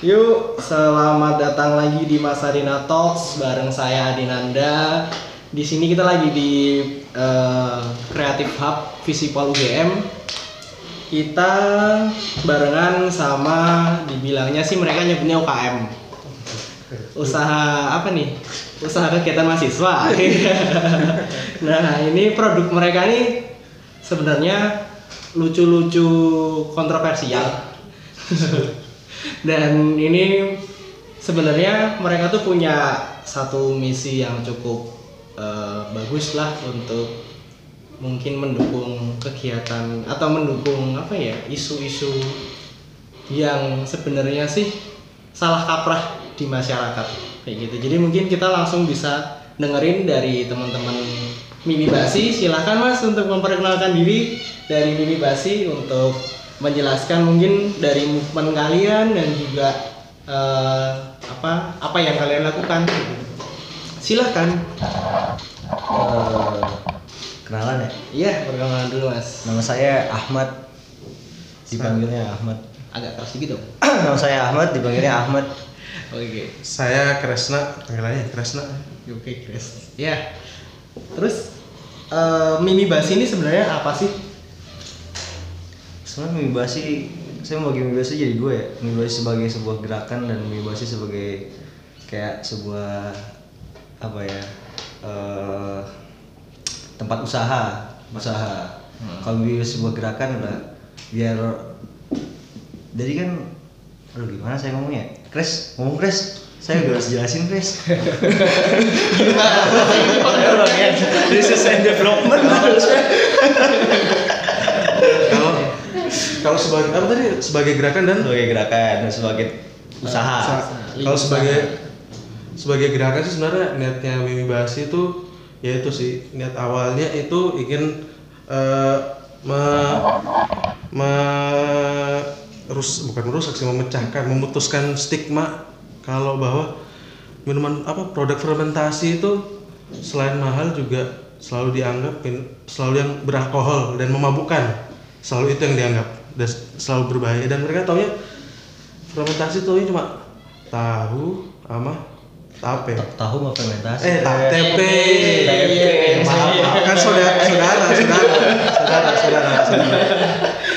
Yuk, selamat datang lagi di Masarina Talks bareng saya Adinanda. Di sini kita lagi di Creative Hub FISIPOL UGM. Kita barengan sama, dibilangnya sih mereka nyebutnya UKM. Usaha apa nih? Usaha kegiatan mahasiswa. Nah, ini produk mereka nih sebenarnya lucu-lucu kontroversial. Dan ini sebenarnya mereka tuh punya satu misi yang cukup bagus lah untuk mungkin mendukung kegiatan atau mendukung apa ya, isu-isu yang sebenarnya sih salah kaprah di masyarakat kayak gitu. Jadi mungkin kita langsung bisa dengerin dari teman-teman Mimi Basi. Silahkan Mas untuk memperkenalkan diri dari Mimi Basi untuk menjelaskan mungkin dari movement kalian dan juga apa yang kalian lakukan. Silahkan. Kenalan ya? Iya, perkenalan dulu Mas. Nama saya Ahmad, dipanggilnya Ahmad. Agak keras gitu. Nama saya Ahmad, dipanggilnya Ahmad. Oke. Saya Kresna, panggilannya Kresna. Oke, Kres. Ya. Terus Mimi Basi ini sebenarnya apa sih? Sebenarnya Mimi Basi, saya membagi Mimi Basi jadi dua ya. Mimi Basi sebagai sebuah gerakan dan Mimi Basi sebagai kayak sebuah apa ya? Tempat usaha. Kalau Mimi Basi sebuah gerakan udah biar jadi kan, aduh gimana saya ngomongnya? Kres, saya udah harus jelasin Kres. Research and development. Kalau sebagai apa tadi? Sebagai gerakan dan sebagai usaha. Kalau sebagai gerakan sih sebenarnya niatnya Mimi Basi itu yaitu sih niat awalnya itu ingin memutuskan stigma kalau bahwa minuman produk fermentasi itu selain mahal juga selalu dianggap selalu yang beralkohol dan memabukkan, selalu itu yang dianggap dan selalu berbahaya, dan mereka taunya fermentasi tuh cuma tahu sama tape. Tahu sama fermentasi. Tape. Maaf, kan saudara.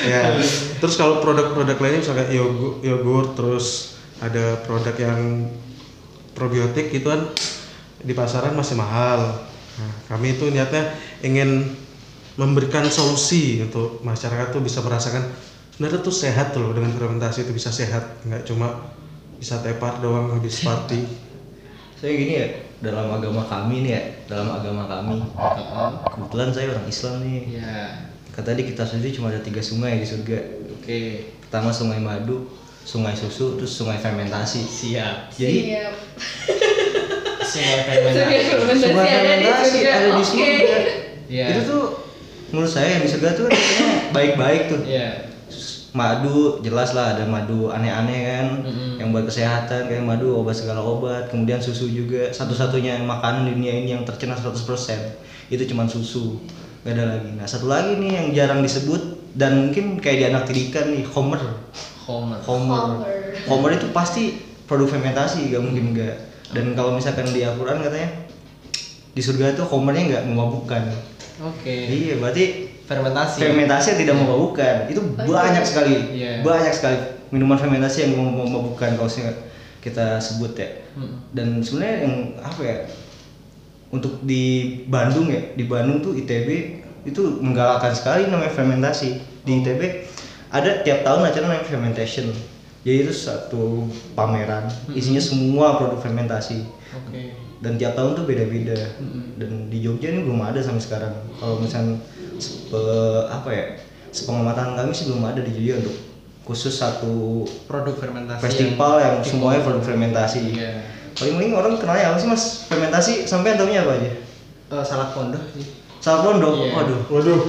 Ya. Terus kalau produk-produk lainnya misalkan yogurt, terus ada produk yang probiotik gitu kan di pasaran masih mahal. Nah, kami itu niatnya ingin memberikan solusi untuk masyarakat tuh bisa merasakan sebenarnya tuh sehat loh, dengan fermentasi itu bisa sehat, nggak cuma bisa tepar doang habis party. Saya gini ya, dalam agama kami kebetulan saya orang Islam nih. Iya. Tadi kita sendiri cuma ada 3 sungai di surga. Oke. Pertama sungai madu, sungai susu, terus sungai fermentasi. Siap. Jadi siap. Sungai fermentasi ada di surga. Yeah. Itu tuh menurut saya yang di surga tuh baik-baik tuh. Yeah. Madu jelas lah, ada madu aneh-aneh kan, yang buat kesehatan kayak madu obat segala obat. Kemudian susu juga, satu-satunya makanan di dunia ini yang tercerna 100% itu cuma susu. Gak ada lagi. Nah, satu lagi nih yang jarang disebut dan mungkin kayak di anak didikan nih, Homer itu pasti produk fermentasi, gak mungkin enggak. Dan kalau misalkan di Al-Quran katanya di surga itu Homernya nggak memabukkan. Oke. Iya, berarti fermentasi tidak memabukkan. Itu banyak sekali, minuman fermentasi yang memabukkan kalau kita sebut ya. Dan sebenarnya yang apa ya? Untuk di Bandung tuh ITB itu menggalakkan sekali namanya fermentasi. Di ITB ada tiap tahun acara namanya fermentation, jadi itu satu pameran isinya semua produk fermentasi. Okay. Dan tiap tahun tuh beda-beda. Dan di Jogja ini belum ada sampai sekarang. Kalau misalnya sepengamatan kami sih belum ada di Jogja untuk khusus satu produk fermentasi festival yang semuanya produk fermentasi. Yeah. Paling orang kenalnya apa sih Mas? Fermentasi sampai tahunya apa aja? Salak pondoh sih. Salak pondoh? Yeah. Waduh.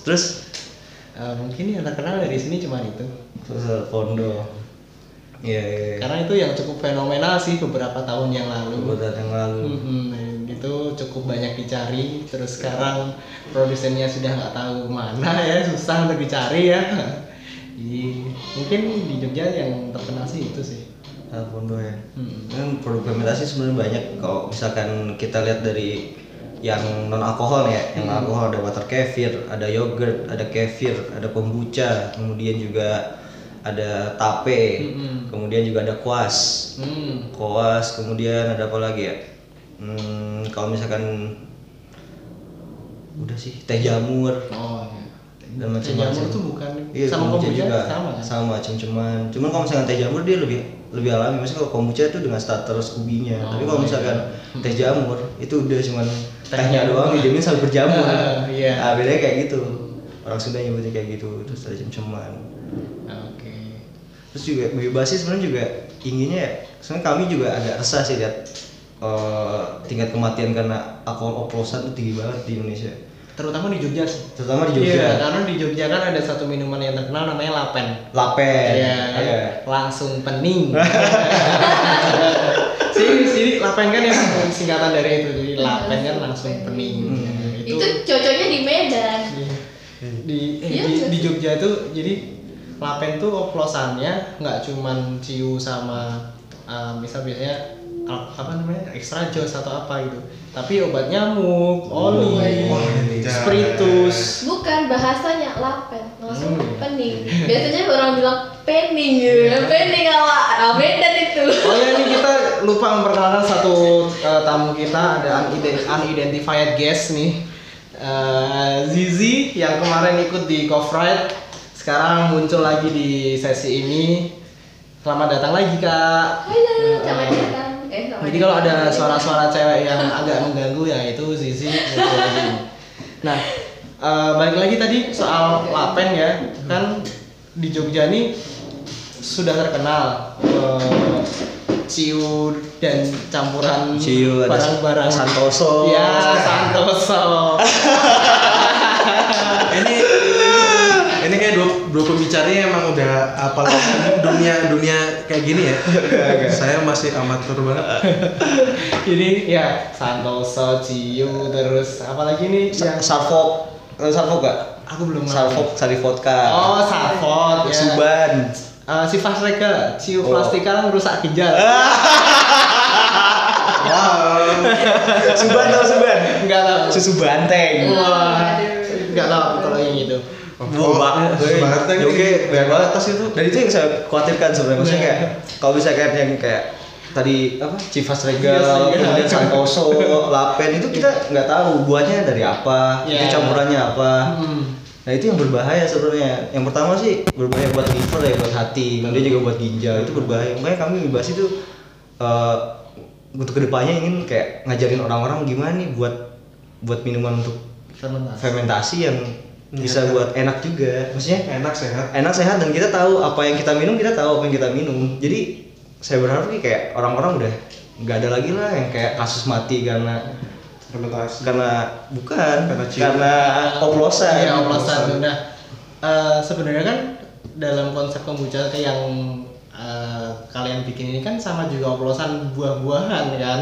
Terus? Mungkin yang terkenal dari sini cuma itu. Salak pondoh. Iya. Karena itu yang cukup fenomenal sih beberapa tahun yang lalu. itu cukup banyak dicari, terus sekarang produsennya sudah nggak tahu mana ya, susah untuk dicari ya. Jadi mungkin di Jogja yang terkenal sih itu sih Salak pondoh ya. Kan produk fermentasi sebenarnya banyak. Kalau misalkan kita lihat dari yang non alkohol ya, yang alkohol ada water kefir, ada yogurt, ada kefir, ada kombucha, kemudian juga ada tape, kemudian juga ada kuas, kemudian ada apa lagi ya? Kalau misalkan udah sih teh jamur, dan macam-macam. Itu bukan iya, sama kombucha juga, sama macam-cuman. Cuman kalau misalkan teh jamur dia lebih alami. Maksudnya kalau kombucha itu dengan starter skubinya, tapi kalau misalkan teh jamur itu udah cuman tehnya doang, dijamin sambil berjamur. Nah, bedanya kayak gitu. Orang Sunda nyebutnya kayak gitu, terus ada macam-cuman. Terus juga Mimi Basi sebenarnya juga inginnya, sebenarnya kami juga agak resah sih lihat tingkat kematian karena alkohol oplosan itu tinggi banget di Indonesia. Terutama di Jogja sih. Terutama di Jogja. Iya, karena di Jogja kan ada satu minuman yang terkenal namanya lapen. Lapen. Iya. Iya. Langsung pening. Sini lapen kan yang singkatan dari itu, jadi lapen kan langsung pening. Itu cocoknya di Medan. Di Jogja itu jadi. Lapen tuh oplosannya nggak cuman ciu sama misal biasanya apa namanya extra jos atau apa gitu, tapi obat nyamuk, oli, spiritus. Bukan bahasanya lapen, langsung pening. Biasanya orang bilang pening gitu, pening awak beda itu. Oh ya, ini kita lupa memperkenalkan satu tamu kita, ada unidentified guest nih, Zizi yang kemarin ikut di Coffrite. Sekarang muncul lagi di sesi ini. Selamat datang lagi, Kak. Halo, selamat datang. Jadi kalau ada suara-suara cewek yang agak mengganggu ya itu Zizi. Nah, balik lagi tadi soal lapen ya. Kan di Jogja ini sudah terkenal ciu dan campuran barang-barang santoso. Ya, santoso. Ini kayak dua pembicaranya emang udah apa dunia kayak gini ya. Saya masih amatir banget. Jadi ya santoso, ciu, terus apalagi nih yang sarfok gak? Aku belum. Sarfok, sari vodka. Oh, sarfok. Suban. Si Fasreka, ciu plastika kan rusak ginjal. Wow. Suban tau Suban? Enggak tau. Susu banteng. Wah. Enggak tau aku kalau yang itu. Wah, oke, banyak banget tas itu. Dan itu yang saya khawatirkan sebenarnya. Maksudnya kayak kalau bisa kayak yang kayak tadi apa? Civas Regal, kemudian santoso, lapen itu kita nggak tahu buahnya dari apa, itu campurannya apa. Nah itu yang berbahaya sebenarnya. Yang pertama sih berbahaya buat liver ya, buat hati, kemudian juga buat ginjal itu berbahaya. Makanya kami membahas itu untuk kedepannya ingin kayak ngajarin orang-orang gimana nih buat minuman untuk fermentasi yang bisa buat enak juga, maksudnya enak sehat dan kita tahu apa yang kita minum, jadi saya berharap nih kayak orang-orang udah nggak ada lagi lah yang kayak kasus mati karena fermentasi, karena oplosan. Iya, oplosan. Nah, sebenarnya kan dalam konsep kombucha yang kalian bikin ini kan sama juga oplosan buah-buahan kan,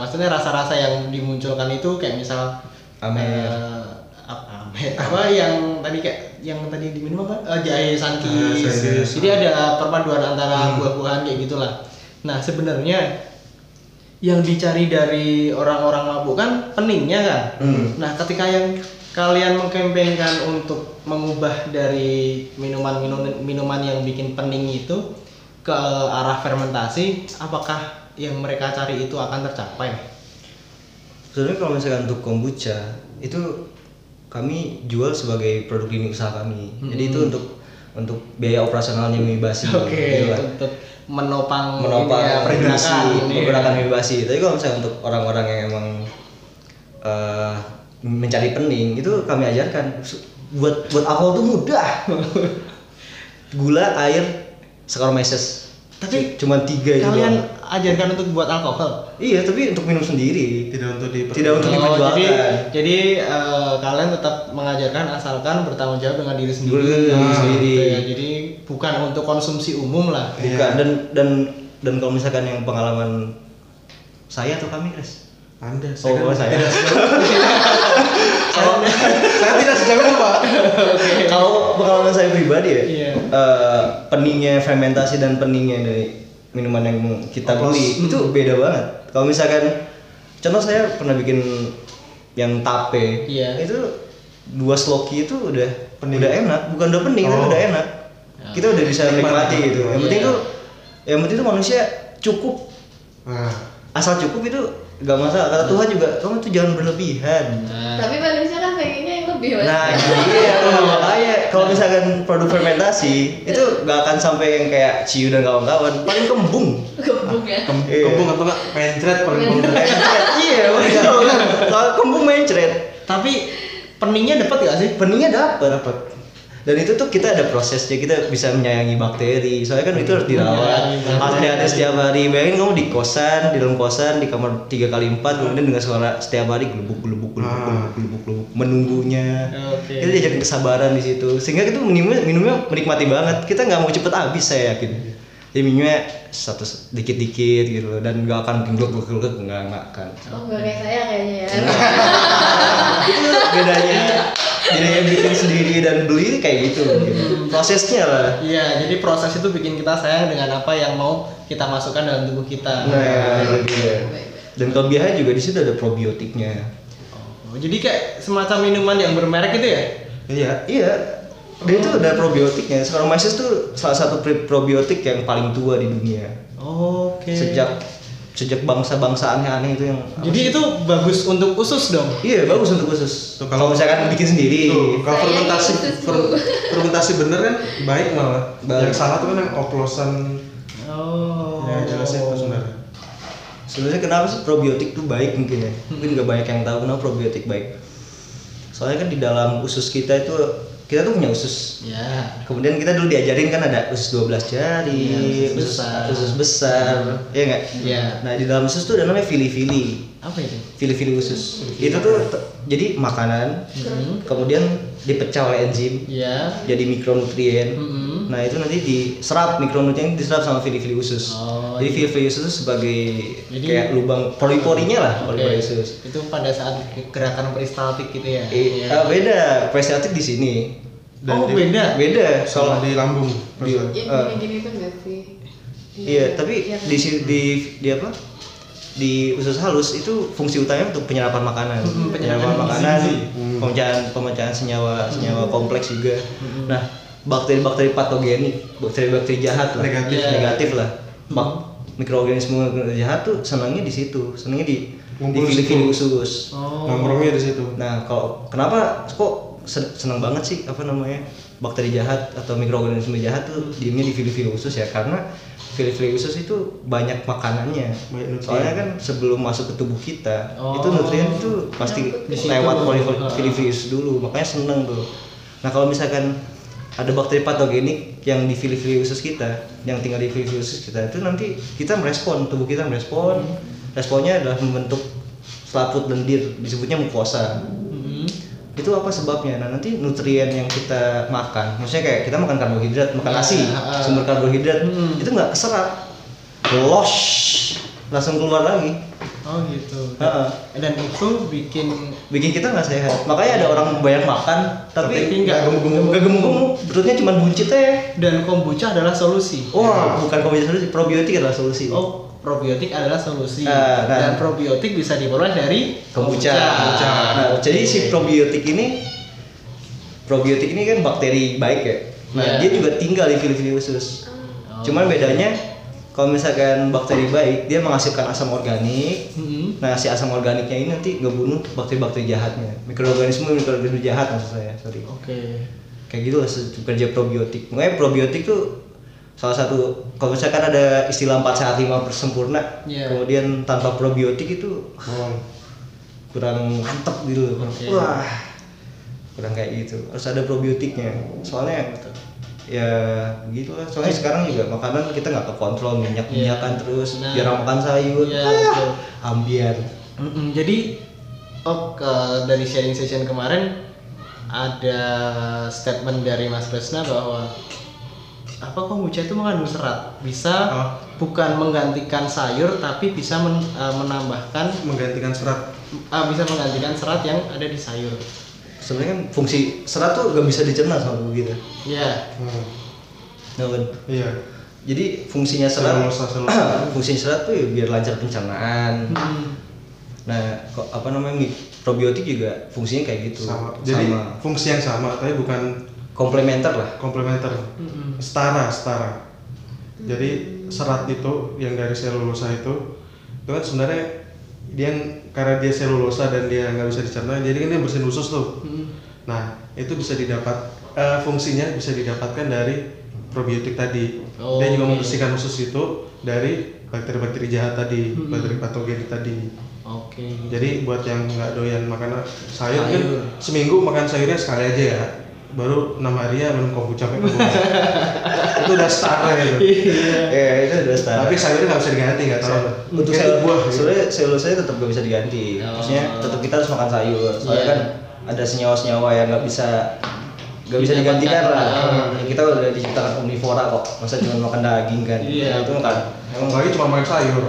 maksudnya rasa-rasa yang dimunculkan itu kayak misal apa yang tadi diminum apa? Jahe sankis. Jadi ada perpaduan antara buah-buahan kayak gitulah. Nah, sebenarnya yang dicari dari orang-orang mabuk kan peningnya kan. Nah, ketika yang kalian mengkampanyekan untuk mengubah dari minuman yang bikin pening itu ke arah fermentasi, apakah yang mereka cari itu akan tercapai? Sebenarnya kalau misalkan untuk kombucha itu kami jual sebagai produk lini usaha kami. Jadi itu untuk biaya operasionalnya Mimi Basi. Oke. Untuk menopang pergerakan Mimi Basi. Tapi kalau misalnya untuk orang-orang yang emang mencari pening itu kami ajarkan buat alkohol tuh mudah. Gula, air, Saccharomyces. Tapi cuma 3 itu. Kalian ajarkan untuk buat alkohol? Iya, tapi untuk minum sendiri, tidak untuk diperjualkan. Jadi kalian tetap mengajarkan asalkan bertanggung jawab dengan diri sendiri. Gitu ya. Jadi bukan untuk konsumsi umum lah. Bukan. Dan kalau misalkan yang pengalaman saya atau kami, Kres, Anda, saya oh, kan saya. Tidak saya tidak sejauh itu, Pak. Okay. Kalau pengalaman saya pribadi ya, yeah. Peningnya fermentasi dan peningnya dari minuman yang kita beli itu beda banget. Kalau misalkan, contoh saya pernah bikin yang tape, yeah. Itu dua sloki itu udah pening. Udah enak, bukan udah pening, tapi udah enak. Okay. Kita udah bisa nikmati gitu. Yang penting tuh, yang penting tuh manusia cukup. Asal cukup itu gak masalah, kata Tuhan juga, kamu tuh jangan berlebihan. Tapi manusia kan pengennya yang lebih. Nah iya, makanya kalau misalkan produk fermentasi itu gak akan sampai yang kayak ciu dan kawan-kawan, paling kembung. Kembung ya? Kembung atau gak mencret paling kembung. Iya, kalau kembung mencret. Tapi peningnya dapat gak sih? Peningnya dapat. Dan itu tuh kita ada prosesnya, kita bisa menyayangi bakteri. Soalnya kan itu harus dirawat. Hati-hati setiap hari. Bayangin kamu di kosan, di dalam kosan, di kamar 3x4, kemudian dengan suara setiap hari gelubuk-gelubuk. Menunggunya. Okay. Kita diajarin kesabaran di situ. Sehingga itu minumnya menikmati banget. Kita nggak mau cepet habis, saya yakin. Jadi minumnya satu dikit-dikit gitu loh, dan nggak akan gelubuk-gelubuk, nggak makan. Oh, nggak kayak saya kayaknya. Itu bedanya. Jadi yang bikin sendiri dan beli kayak gitu, prosesnya lah. Iya, jadi proses itu bikin kita sayang dengan apa yang mau kita masukkan dalam tubuh kita. Nah, iya. Dan kelebihan juga di situ ada probiotiknya. Oh, jadi kayak semacam minuman yang bermerek gitu ya? Iya. Dia itu ada probiotiknya. Saccharomyces tuh salah satu probiotik yang paling tua di dunia. Oke. Sejak bangsa-bangsa aneh-aneh itu yang. Jadi itu bagus untuk usus dong. Iya, bagus untuk usus. Tuh, kalau misalkan bikin sendiri. Tuh, kalau fermentasi bener kan baik malah. Yang salah tuh kan yang oplosan. Ya jelasin itu sebenarnya. Sebenarnya kenapa sih probiotik tuh baik mungkin ya? Mungkin nggak banyak yang tahu kenapa probiotik baik. Soalnya kan di dalam usus kita itu, kita tuh punya usus. Ya. Kemudian kita dulu diajarin kan ada usus 12 jari, ya, usus besar. Iya enggak? Iya. Nah, di dalam usus tuh ada namanya fili-fili. Apa itu? Fili-fili usus. Ya. Itu tuh jadi makanan, kemudian dipecah oleh enzim. Iya. Jadi mikronutrien. Nah, itu nanti diserap, mikronutrien diserap sama fili-fili usus. Jadi fili-fili usus itu sebagai jadi, kayak lubang pori-porinya lah, pori-pori usus. Itu pada saat gerakan peristaltik gitu ya. Beda, peristaltik di sini. Beda. Kalau di lambung. Gini tuh enggak sih. Iya, tapi di apa? Di usus halus itu fungsi utamanya untuk penyerapan makanan. Pemecahan senyawa kompleks juga. Nah, bakteri-bakteri patogenik, bakteri-bakteri jahat lah, negatif lah. Mikroorganisme jahat tuh senangnya di situ, senangnya di fili-fili usus. Nongkrongnya di situ. Nah, kalau kenapa kok senang banget sih bakteri jahat atau mikroorganisme jahat tuh diemnya di fili-fili usus ya, karena fili-fili usus itu banyak makanannya. Soalnya kan sebelum masuk ke tubuh kita, itu nutrien itu pasti lewat fili-fili usus dulu, makanya seneng tuh. Nah, kalau misalkan ada bakteri patogenik yang di fili-fili usus kita, yang tinggal di fili-fili usus kita, itu nanti kita merespon, tubuh kita merespon. Responnya adalah membentuk selaput lendir, disebutnya mukosa. Itu apa sebabnya? Nah, nanti nutrien yang kita makan, maksudnya kayak kita makan karbohidrat, makan nasi, sumber karbohidrat, itu nggak keserap, langsung keluar lagi. Oh gitu. Dan itu bikin kita nggak sehat. Makanya ada orang banyak makan tapi nggak gemuk-gemuk, perutnya cuma buncit aja. Dan kombucha adalah solusi. Bukan kombucha solusi, probiotik adalah solusi. Probiotik adalah solusi. Dan probiotik bisa diperoleh dari kombucha. Nah, jadi si probiotik ini kan bakteri baik ya. Nah, dia juga tinggal di fili-fili usus. Cuman bedanya, kalau misalkan bakteri baik, dia menghasilkan asam organik. Nah, si asam organiknya ini nanti ngebunuh bakteri-bakteri jahatnya. Mikroorganisme jahat maksud saya, sorry. Oke. Kayak gitu lah kerja probiotik. Makanya probiotik tuh salah satu, kalau misalkan ada istilah 4 sehat 5 sempurna, kemudian tanpa probiotik itu kurang mantep gitu. Wah, kurang kayak gitu. Harus ada probiotiknya. Soalnya ya gitu lah, soalnya sekarang juga makanan kita nggak terkontrol, minyakan terus, jarang makan sayur, ambiar. Jadi dari sharing session kemarin ada statement dari Mas Kresna bahwa apa kok kombucha itu mengandung serat, bisa bukan menggantikan sayur tapi bisa menggantikan serat, bisa menggantikan serat yang ada di sayur. Sebenarnya kan fungsi serat tuh gak bisa dicerna sama tubuh kita. Iya. Iya. Jadi fungsinya serat, fungsinya serat tuh ya biar lancar pencernaan. Nah, apa namanya, probiotik juga fungsinya kayak gitu. Sama. Jadi fungsi yang sama, tapi bukan komplementer lah. Komplementer. Setara. Jadi serat itu yang dari selulosa itu kan sebenarnya dia, karena dia selulosa dan dia nggak bisa dicerna, jadi kan dia bersin usus tuh. Nah itu bisa didapat, fungsinya bisa didapatkan dari probiotik tadi. Dia juga membersihkan usus itu dari bakteri-bakteri jahat tadi, bakteri patogen tadi. Jadi buat yang nggak doyan makan sayur, kan seminggu makan sayurnya sekali aja ya, baru 6 hari ya minum kombucha. Itu udah setara ya. Iya, itu udah setara. Tapi sayurnya nggak bisa diganti, nggak tahu. Untuk sayur buah, sebenarnya selulosa tetap nggak bisa diganti. Maksudnya tetap kita harus makan sayur. Soalnya kan ada senyawa-senyawa yang nggak bisa digantikan lah. Kita udah diciptakan omnivora kok. Masa cuma makan daging kan? Iya, itu kan. Apalagi cuma makan sayur.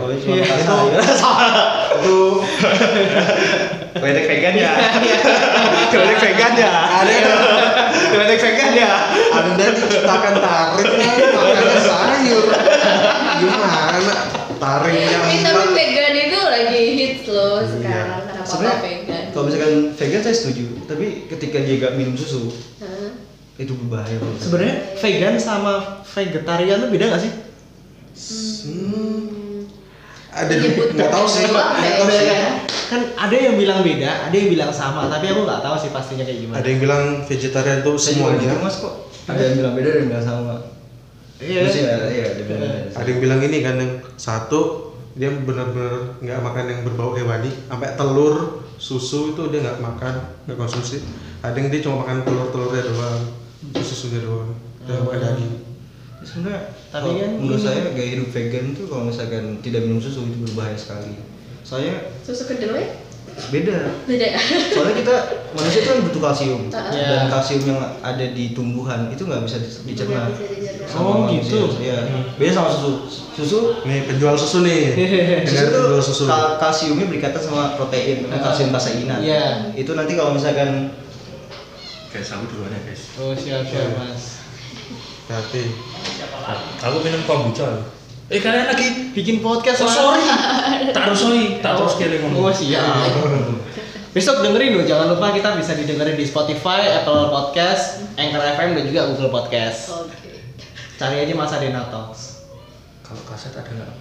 Itu Kredek vegan ya. Anda diciptakan taring makannya sayur. Gimana? Taringnya. Tapi vegan itu lagi hits loh sekarang. Kenapa vegan? Kalau misalkan vegan saya setuju, tapi ketika dia gak minum susu, itu berbahaya. Sebenarnya vegan sama vegetarian tuh beda nggak sih? Ada nggak tahu sih, kan ada yang bilang beda, ada yang bilang sama, tapi aku nggak tahu sih pastinya kayak gimana. Ada yang bilang vegetarian tuh semuanya, mas kok. Ada yang bilang beda, ada yang bilang sama. Iya. Ada yang bilang ini kan, yang satu dia benar-benar nggak makan yang berbau hewani, sampai telur, susu itu dia nggak makan, nggak konsumsi. Ada yang dia cuma makan telur-telurnya doang, susunya doang, dan bukan daging. Sebenarnya menurut saya gaya hidup vegan itu kalau misalkan tidak minum susu itu berbahaya sekali. Soalnya susu kedelai beda. Soalnya kita manusia itu kan butuh kalsium, dan kalsium yang ada di tumbuhan itu nggak bisa dicerna. Gitu ya. Beda sama susu nih, penjual susu nih. Susu itu kalsiumnya berkaitan sama protein, kalsium kaseinan. Itu nanti kalau misalkan guys, aku duluan ya guys. Siap mas. Tapi aku minum kombucha. Kalian lagi bikin podcast. Sorry, sekali ngomong. Siap. Besok dengerin loh, jangan lupa kita bisa didengerin di Spotify, Apple Podcast, Anchor FM dan juga Google Podcast. Cari aja Masarina Talks. Kalau kaset ada nggak?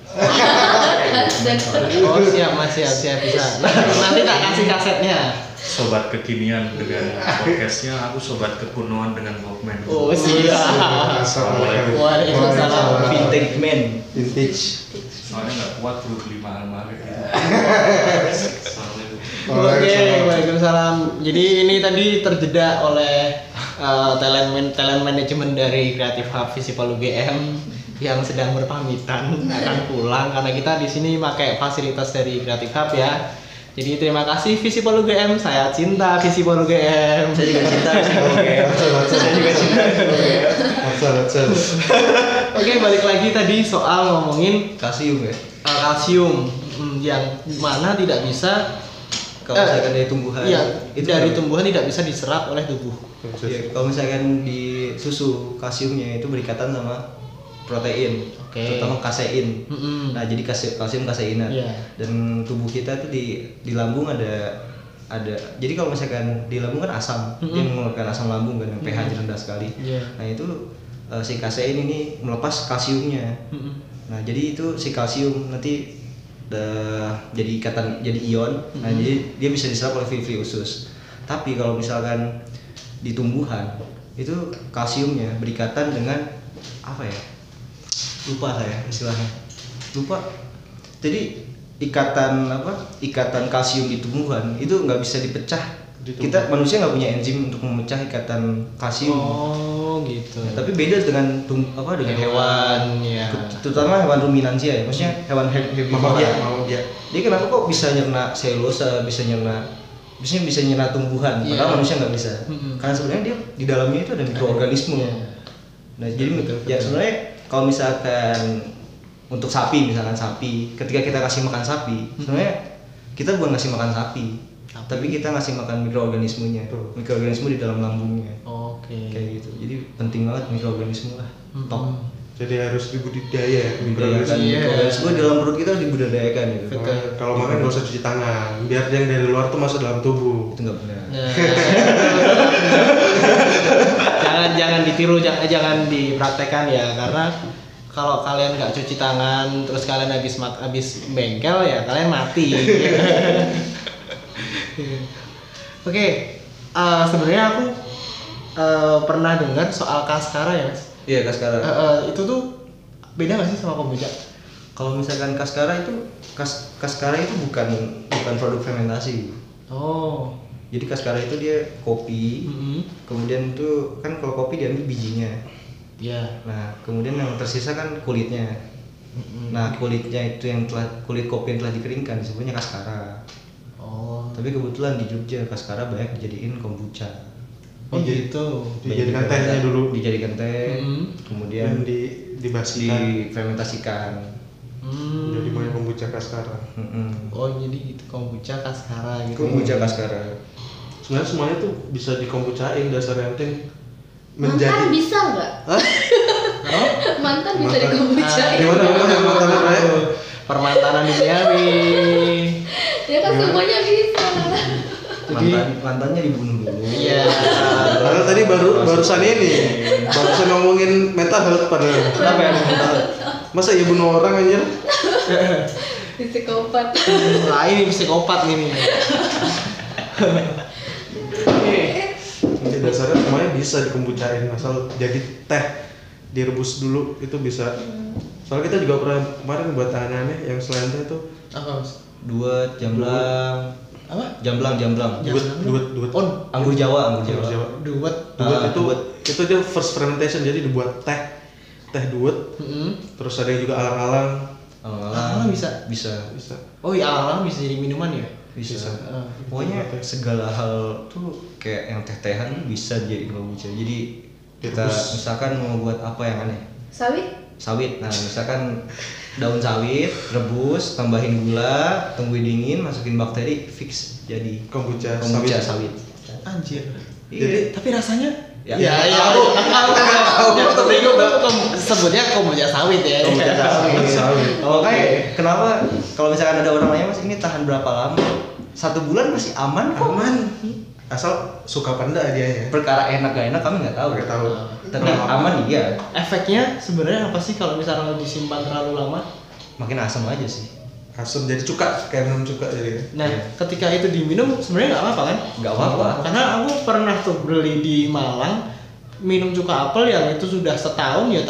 Siap, bisa. Nanti tak kasih kasetnya. Sobat kekinian dengan podcastnya, aku sobat kekunoan dengan Walkman. Siap. Waalaikumsalam. Vintage. Soalnya nggak kuat perlu beli mahal-mahal gitu. Waalaikumsalam. Jadi ini tadi terjeda oleh talent management dari Creative Hub FISIPOL UGM yang sedang berpamitan akan pulang karena kita di sini pakai fasilitas dari Creative Hub ya. Jadi terima kasih FISIPOL UGM, saya cinta FISIPOL UGM. Saya juga cinta FISIPOL UGM. Saya juga cinta FISIPOL UGM. Oke, balik lagi tadi soal ngomongin kalsium ya. Kalsium yang mana tidak bisa kalau misalkan dari tumbuhan. Iya, itu dari tumbuhan tidak bisa diserap oleh tubuh. Ya, kalau misalkan di susu, kalsiumnya itu berikatan sama protein, terutama kasein. Nah, jadi kalsium kaseinan. Dan tubuh kita tuh di lambung ada. Jadi kalau misalkan di lambung kan asam, dia mengeluarkan asam lambung kan yang pH rendah sekali. Nah, itu si kasein ini melepas kalsiumnya. Nah, jadi itu si kalsium nanti jadi ikatan, jadi ion. Nah, jadi dia bisa diserap oleh fibri usus. Tapi kalau misalkan di tumbuhan itu kalsiumnya berikatan dengan apa ya? Lupa istilahnya. Jadi ikatan kalsium di tumbuhan itu nggak bisa dipecah. Kita manusia nggak punya enzim untuk memecah ikatan kalsium. Gitu. Ya, tapi beda dengan hewan. Terutama hewan ruminansia ya. Maksudnya hewan herbivora. Ya. Dia kenapa kok bisa nyerna selulosa, bisa nyerna tumbuhan, padahal manusia nggak bisa. Karena sebenarnya dia di dalamnya itu ada mikroorganisme. Nah jadi betul. Ya sebenarnya kalau misalkan untuk sapi, misalkan sapi, ketika kita kasih makan sapi, sebenarnya kita bukan ngasih makan sapi, tapi kita ngasih makan mikroorganismenya, mikroorganisme di dalam lambungnya. Oke. Kayak gitu. Jadi penting banget mikroorganisme lah. Top. Jadi harus dibudidaya mikroorganisme. Mikroorganisme dalam perut kita harus dibudidayakan ya. Kalau makan nggak usah cuci tangan, biar yang dari luar tuh masuk dalam tubuh. Itu nggak benar. Jangan ditiru, jangan dipraktekkan ya, karena kalau kalian nggak cuci tangan terus kalian habis bengkel ya kalian mati. Oke, sebenarnya aku pernah dengar soal kaskara ya mas. Iya kaskara. Itu tuh beda nggak sih sama kombucha? Kalau misalkan kaskara itu kaskara itu bukan produk fermentasi. Oh. Jadi kaskara itu dia kopi, kemudian itu kan kalau kopi diambil bijinya. Iya. Nah kemudian yang tersisa kan kulitnya. Nah kulitnya itu yang kulit kopi yang telah dikeringkan disebutnya kaskara. Oh. Tapi kebetulan di Jogja kaskara banyak dijadiin kombucha. Oh gitu. Dijadikan tehnya dulu. Dijadikan teh, kemudian difermentasikan. Jadi banyak kombucha kaskara. Oh jadi itu kombucha kaskara gitu. Kombucha kaskara. Sebenarnya semuanya tuh bisa dikombuchain, dasarnya penting menjadi. Mantan bisa nggak? Oh? Mantan bisa dikombuchain. Gimana yang mantan terakhir? Permantanan duniawi. Ya kan semuanya bisa. Mantannya dibunuh dulu. Iya. Padahal tadi barusan ini, barusan ngomongin mental health padahal. Kenapa ya mental? Masa ya bunuh orang anjir? Psikopat. Nah ini psikopat ini. Oke. Dasarnya semuanya bisa dikombuchain, asal jadi teh direbus dulu itu bisa. Soalnya kita juga pernah kemarin buat tangannya yang selain teh itu duet, jamblang. Apa? Jamblang. Duet. Oh, anggur Jawa. Duet itu dia first fermentation, jadi dibuat teh duet. Terus ada juga alang-alang. Alang-alang bisa. Oh iya, alang-alang bisa jadi minuman ya? Bisa. Pokoknya segala hal tuh kayak yang teh-tehan bisa jadi kombucha. Jadi kita misalkan mau buat apa yang aneh? Sawit. Nah, misalkan daun sawit rebus, tambahin gula, tungguin dingin, masukin bakteri, fix jadi kombucha sawit. Anjir. Jadi tapi rasanya ya aku terbingung sebutnya kombucha sawit ya. Kombucha sawit. Oke, kenapa kalau misalkan ada orang nanya Mas ini tahan berapa lama? 1 bulan masih aman kok. Asal suka panda dia ya. Perkara enak gak enak kami nggak tahu. Tapi aman iya. Efeknya sebenarnya apa sih kalau misalnya disimpan terlalu lama? Makin asam aja sih. Asam jadi cuka, kayak minum cuka jadi. Nah, ketika itu diminum sebenarnya nggak apa-apa kan? Nggak apa-apa. Karena aku pernah tuh beli di Malang minum cuka apel yang itu sudah setahun ya.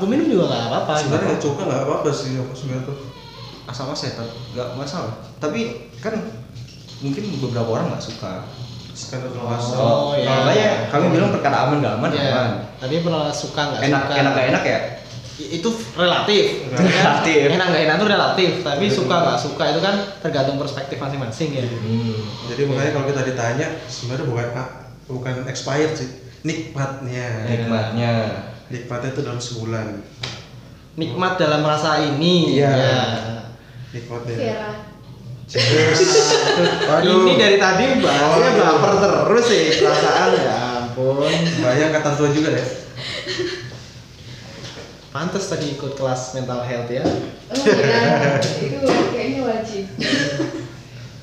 Aku minum juga nggak apa-apa. Sebenarnya cuka nggak apa-apa sih aku sebenarnya tuh. Asam sehat nggak masalah. Tapi kan mungkin beberapa orang nggak suka. Sekarang asam. Oh iya. Kalau kami bilang perkara aman nggak aman, aman. Tapi pernah suka nggak? Enak ya? Itu relatif. Enak nggak enak itu relatif. Tapi suka nggak suka itu kan tergantung perspektif masing-masing ya. Jadi makanya kalau kita ditanya sebenarnya bukan expired sih, nikmatnya. Nikmatnya itu dalam sebulan. Nikmat dalam rasa ini. Iya. Nikmatnya. Ini dari tadi bahasnya baper terus sih perasaan ya ampun. Banyak kata tua juga ya. Pantes tadi ikut kelas mental health ya. Oh iya, itu kayaknya wajib.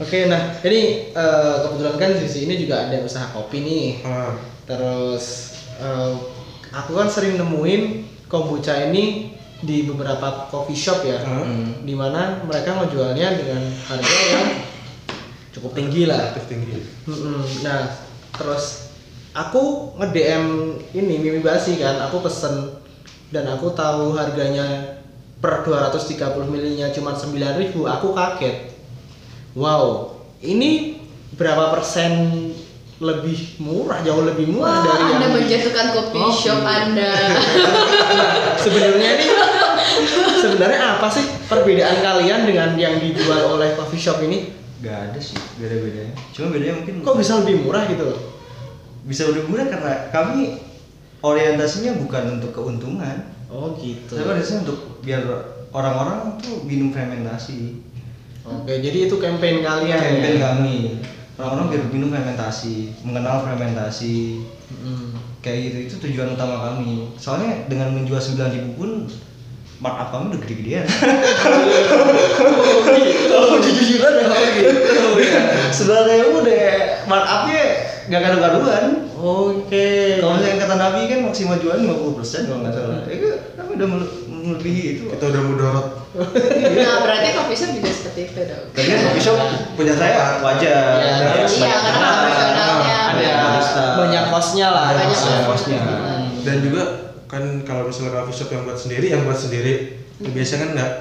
Oke, nah ini kebetulan kan di sini juga ada usaha kopi nih. Terus aku kan sering nemuin kombucha ini di beberapa coffee shop ya, di mana mereka ngejualnya dengan harga yang cukup tinggi lah. Nah, terus aku nge-DM ini Mimi Basi kan, aku pesen dan aku tahu harganya per 230 ml-nya cuma 9.000, aku kaget. Wow, ini berapa persen lebih murah, jauh lebih murah dari yang. Anda menjatuhkan coffee shop Anda. Sebenarnya apa sih perbedaan kalian dengan yang dijual oleh coffee shop ini? Gak ada sih, gak ada bedanya. Cuma bedanya mungkin kok bisa lebih murah gitu loh? Bisa lebih murah karena kami orientasinya bukan untuk keuntungan. Oh gitu. Tapi orientasinya untuk biar orang-orang tuh minum fermentasi. Oke, jadi itu campaign kalian. Campaign ya? Kami. Orang-orang biar minum fermentasi, mengenal fermentasi. Kayak gitu, itu tujuan utama kami. Soalnya dengan menjual 9.000 pun markup kami udah gede-gedean. Oh, jujuran ya kalau gitu. Sebenarnya udah markupnya nggak kado-kadoan. Oke. Kalau misalnya kata Nabi kan maksimal jualan 50% kalau nggak salah. Itu kami udah melebihi itu. Kita udah mudorot. Nah berarti coffee shop juga seperti itu dong. Karena coffee shop punya saya wajar. Iya, karena profesionalnya. Banyak kosnya lah. Banyak kosnya. Dan juga kan kalau misalnya coffee shop yang buat sendiri, biasanya kan nggak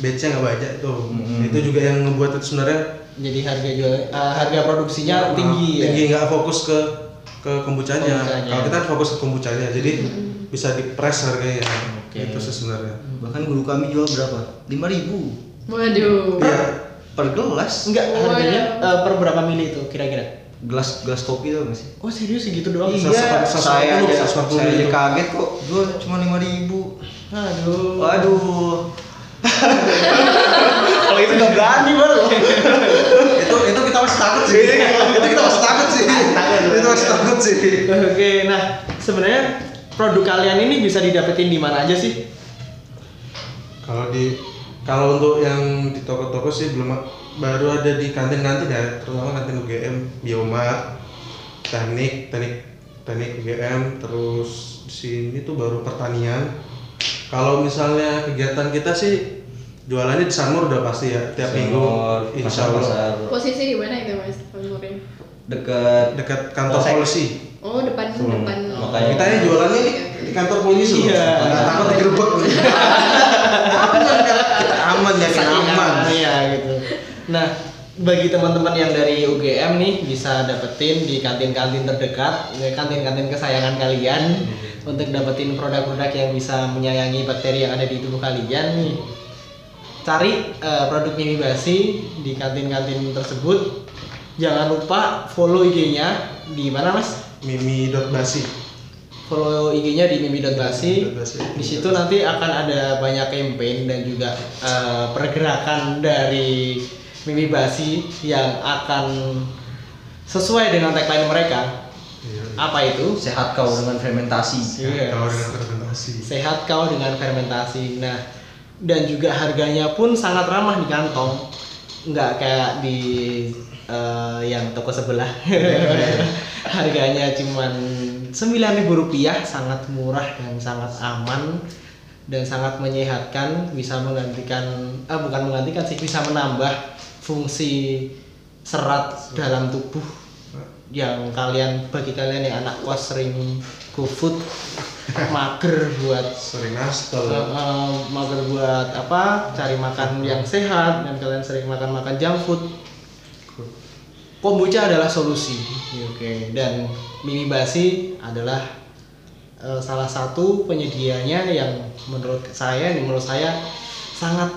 becnya nggak banyak tuh. Itu juga yang ngebuat itu sebenarnya. Jadi harga produksinya tinggi ya. Nggak fokus ke kombuchanya. Kalau kita fokus ke kombuchanya, jadi bisa dipres harganya. Okay. Itu sih sebenarnya. Bahkan guru kami jual berapa? 5.000. Waduh. Per gelas? Enggak. Harganya per berapa mili itu kira-kira? Gelas kopi tuh masih. Oh serius segitu doang? Iya. Saya aja kaget kok. Gue cuma 5.000. Aduh. Kalau itu nggak berani baru. itu kita masih takut sih. Itu kita masih takut sih. Oke, nah sebenarnya produk kalian ini bisa didapetin di mana aja sih? Kalau untuk yang di toko-toko sih belum. Baru ada di kantin-kantin ya, terutama kantin UGM, Bioma, teknik UGM, terus di sini tuh baru pertanian. Kalau misalnya kegiatan kita sih jualannya di Sanmur udah pasti ya, tiap minggu insyaallah. Posisi di mana itu Mas? Sanmurnya? Dekat kantor polisi. Oh, depan. Makanya kita jualannya di kantor polisi. Iya, enggak takut digerebek. Kita aman ya, Iya gitu. Nah, bagi teman-teman yang dari UGM nih bisa dapetin di kantin-kantin terdekat, kantin-kantin kesayangan kalian untuk dapetin produk-produk yang bisa menyayangi bakteri yang ada di tubuh kalian nih. Cari produk Mimi Basi di kantin-kantin tersebut. Jangan lupa follow IG-nya di mana, Mas? Mimi.basi. Follow IG-nya di mimi.basi. Di situ nanti akan ada banyak campaign dan juga pergerakan dari Mimi Basi yang akan sesuai dengan tagline mereka. Apa itu? Sehat kau dengan fermentasi. Sehat kau dengan fermentasi. Nah, dan juga harganya pun sangat ramah di kantong. Nggak kayak di yang toko sebelah. Harganya cuman Rp9.000, sangat murah dan sangat aman dan sangat menyehatkan, bisa bisa menambah fungsi serat dalam tubuh yang bagi kalian yang anak kos sering GoFood mager buat sering astel, mager buat cari makan yang sehat, dan kalian sering makan junk food, kombucha adalah solusi. Oke. Dan Mimi Basi adalah salah satu penyedianya yang menurut saya sangat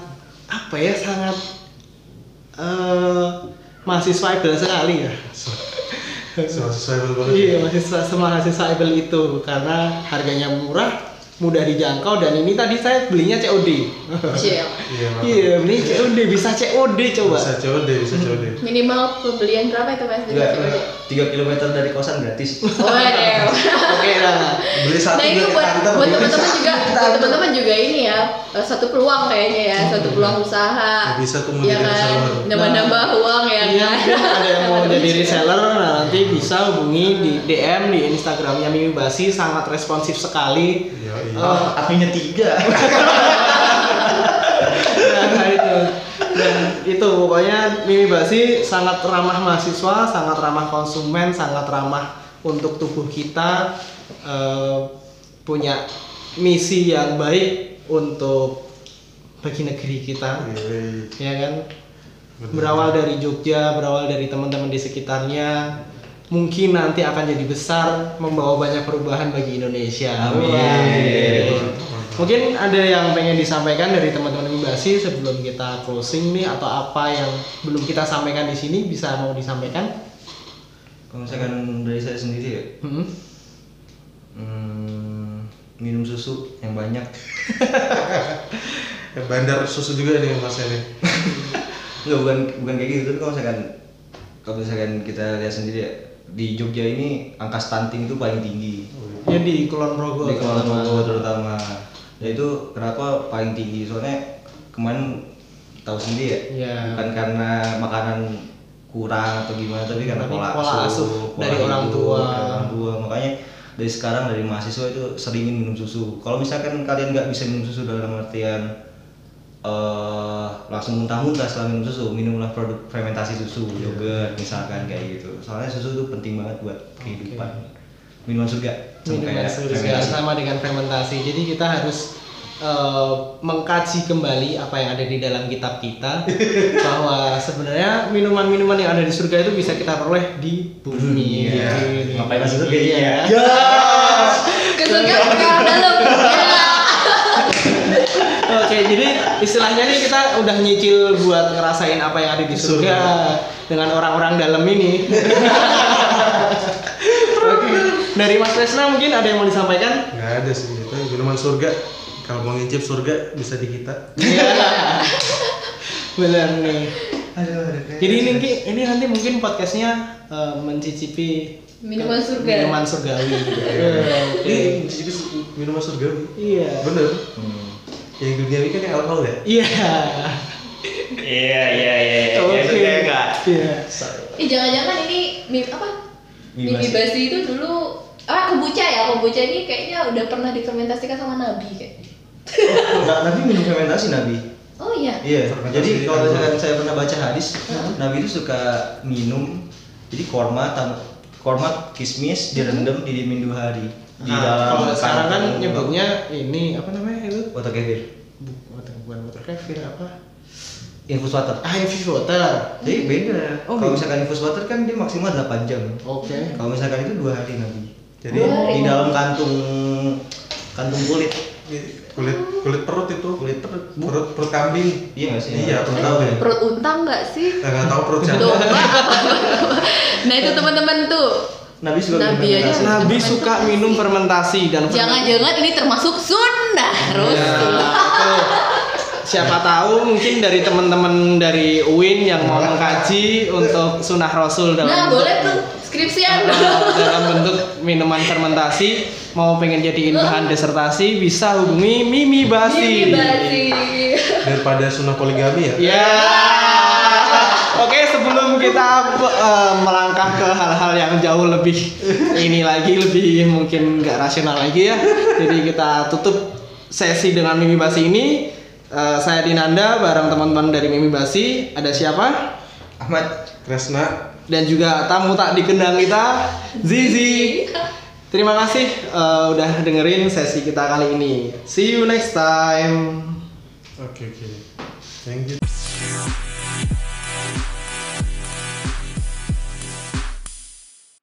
masih swable sekali ya. Masih swable itu karena harganya murah, mudah dijangkau, dan ini tadi saya belinya COD. Iya, beli COD, bisa COD. Minimal pembelian berapa itu Mas? 3 km dari kosan gratis. Waduh. Oke lah. Beli satu. Nah, itu buat teman-teman juga, ini ya, satu peluang kayaknya ya, satu peluang usaha. Bisa kemudian nambah-nambah uang ya. Iya, ada yang mau jadi reseller, nah nanti bisa hubungi di DM di Instagramnya Mimi Basi, sangat responsif sekali. Adminnya 3. Nah, itu. Dan itu pokoknya Mimi Basi sangat ramah mahasiswa, sangat ramah konsumen, sangat ramah untuk tubuh kita, punya misi yang baik untuk bagi negeri kita. Ya kan? Berawal dari Jogja, berawal dari teman-teman di sekitarnya. Mungkin nanti akan jadi besar, membawa banyak perubahan bagi Indonesia. Amin. Mungkin ada yang pengen disampaikan dari teman-teman Mimi Basi sebelum kita closing nih, atau apa yang belum kita sampaikan di sini bisa mau disampaikan? Kalau misalkan dari saya sendiri ya, minum susu yang banyak. Bandar susu juga nih mas ini. Enggak, bukan kayak gitu. Tapi kalau misalkan kita lihat sendiri ya, di Jogja ini angka stunting itu paling tinggi. Ya di Kulon Progo. Di Kulon Progo terutama. Ya itu kenapa paling tinggi? Soalnya kemarin tahu sendiri ya. Yeah. Bukan karena makanan kurang atau gimana, tapi karena pola asuh dari orang tua. Makanya dari sekarang dari mahasiswa itu seringin minum susu. Kalau misalkan kalian nggak bisa minum susu dalam artian langsung muntah-muntah setelah minum susu, minumlah produk fermentasi susu, yogurt misalkan kayak gitu. Soalnya susu itu penting banget buat kehidupan. Minuman surga sama dengan fermentasi. Jadi kita harus mengkaji kembali apa yang ada di dalam kitab kita bahwa sebenarnya minuman-minuman yang ada di surga itu bisa kita peroleh di bumi. Ngapain masuk surga ya? Ke surga bukan dalam. Oke, jadi istilahnya nih kita udah nyicil buat ngerasain apa yang ada di surga dengan orang-orang dalam ini. Oke, dari Mas Kresna mungkin ada yang mau disampaikan? Nggak ada sih, itu minuman surga. Kalau mau ngicip surga bisa di kita. Iya. Benar nih. Jadi ini nanti mungkin podcastnya mencicipi minuman surga. Minuman surgawi. Iya. Mencicipi minuman surgawi. Iya. Bener. Yang duniawi kan yang alkohol ya? Iya. Oke. Iya. Jangan-jangan ini Mimi Basi itu dulu kombucha ini kayaknya udah pernah difermentasikan sama Nabi kayaknya. Nabi minum fermentasi Nabi. Oh iya. Iya. Jadi kalau saya pernah baca hadis, Nabi itu suka minum jadi korma kismis direndam didimin 2 hari. Di dalam kalau sekarang kan nyebutnya ini apa namanya itu? Water kefir. Bukan water kefir apa? Infus water. Infus water. Jadi beda. Kalau misalkan infus water kan dia maksimal 8 jam. Oke. Kalau misalkan itu 2 hari Nabi. Jadi di dalam kantung kulit perut itu, perut kambing. Iya nggak sih? Iya, perut kambing. Perut untang nggak sih? Nggak tahu perut siapa. Nah itu teman-teman tuh. Nabi suka minum fermentasi dan jangan-jangan ini termasuk sunnah Rasulullah. Siapa tahu mungkin dari teman-teman dari UIN yang mau mengkaji untuk sunnah Rasul dalam boleh tuh skripsian dalam bentuk minuman fermentasi, mau pengen jadiin bahan desertasi bisa hubungi Mimi Basi. Daripada sunnah poligami ya. Ya. Oke, sebelum kita melangkah ke hal-hal yang jauh lebih lebih mungkin nggak rasional lagi ya. Jadi kita tutup sesi dengan Mimi Basi ini. Saya Adinanda bareng teman-teman dari Mimi Basi. Ada siapa? Ahmad, Kresna, dan juga tamu tak dikenang kita, Zizi. Terima kasih udah dengerin sesi kita kali ini. See you next time. Oke. Thank you.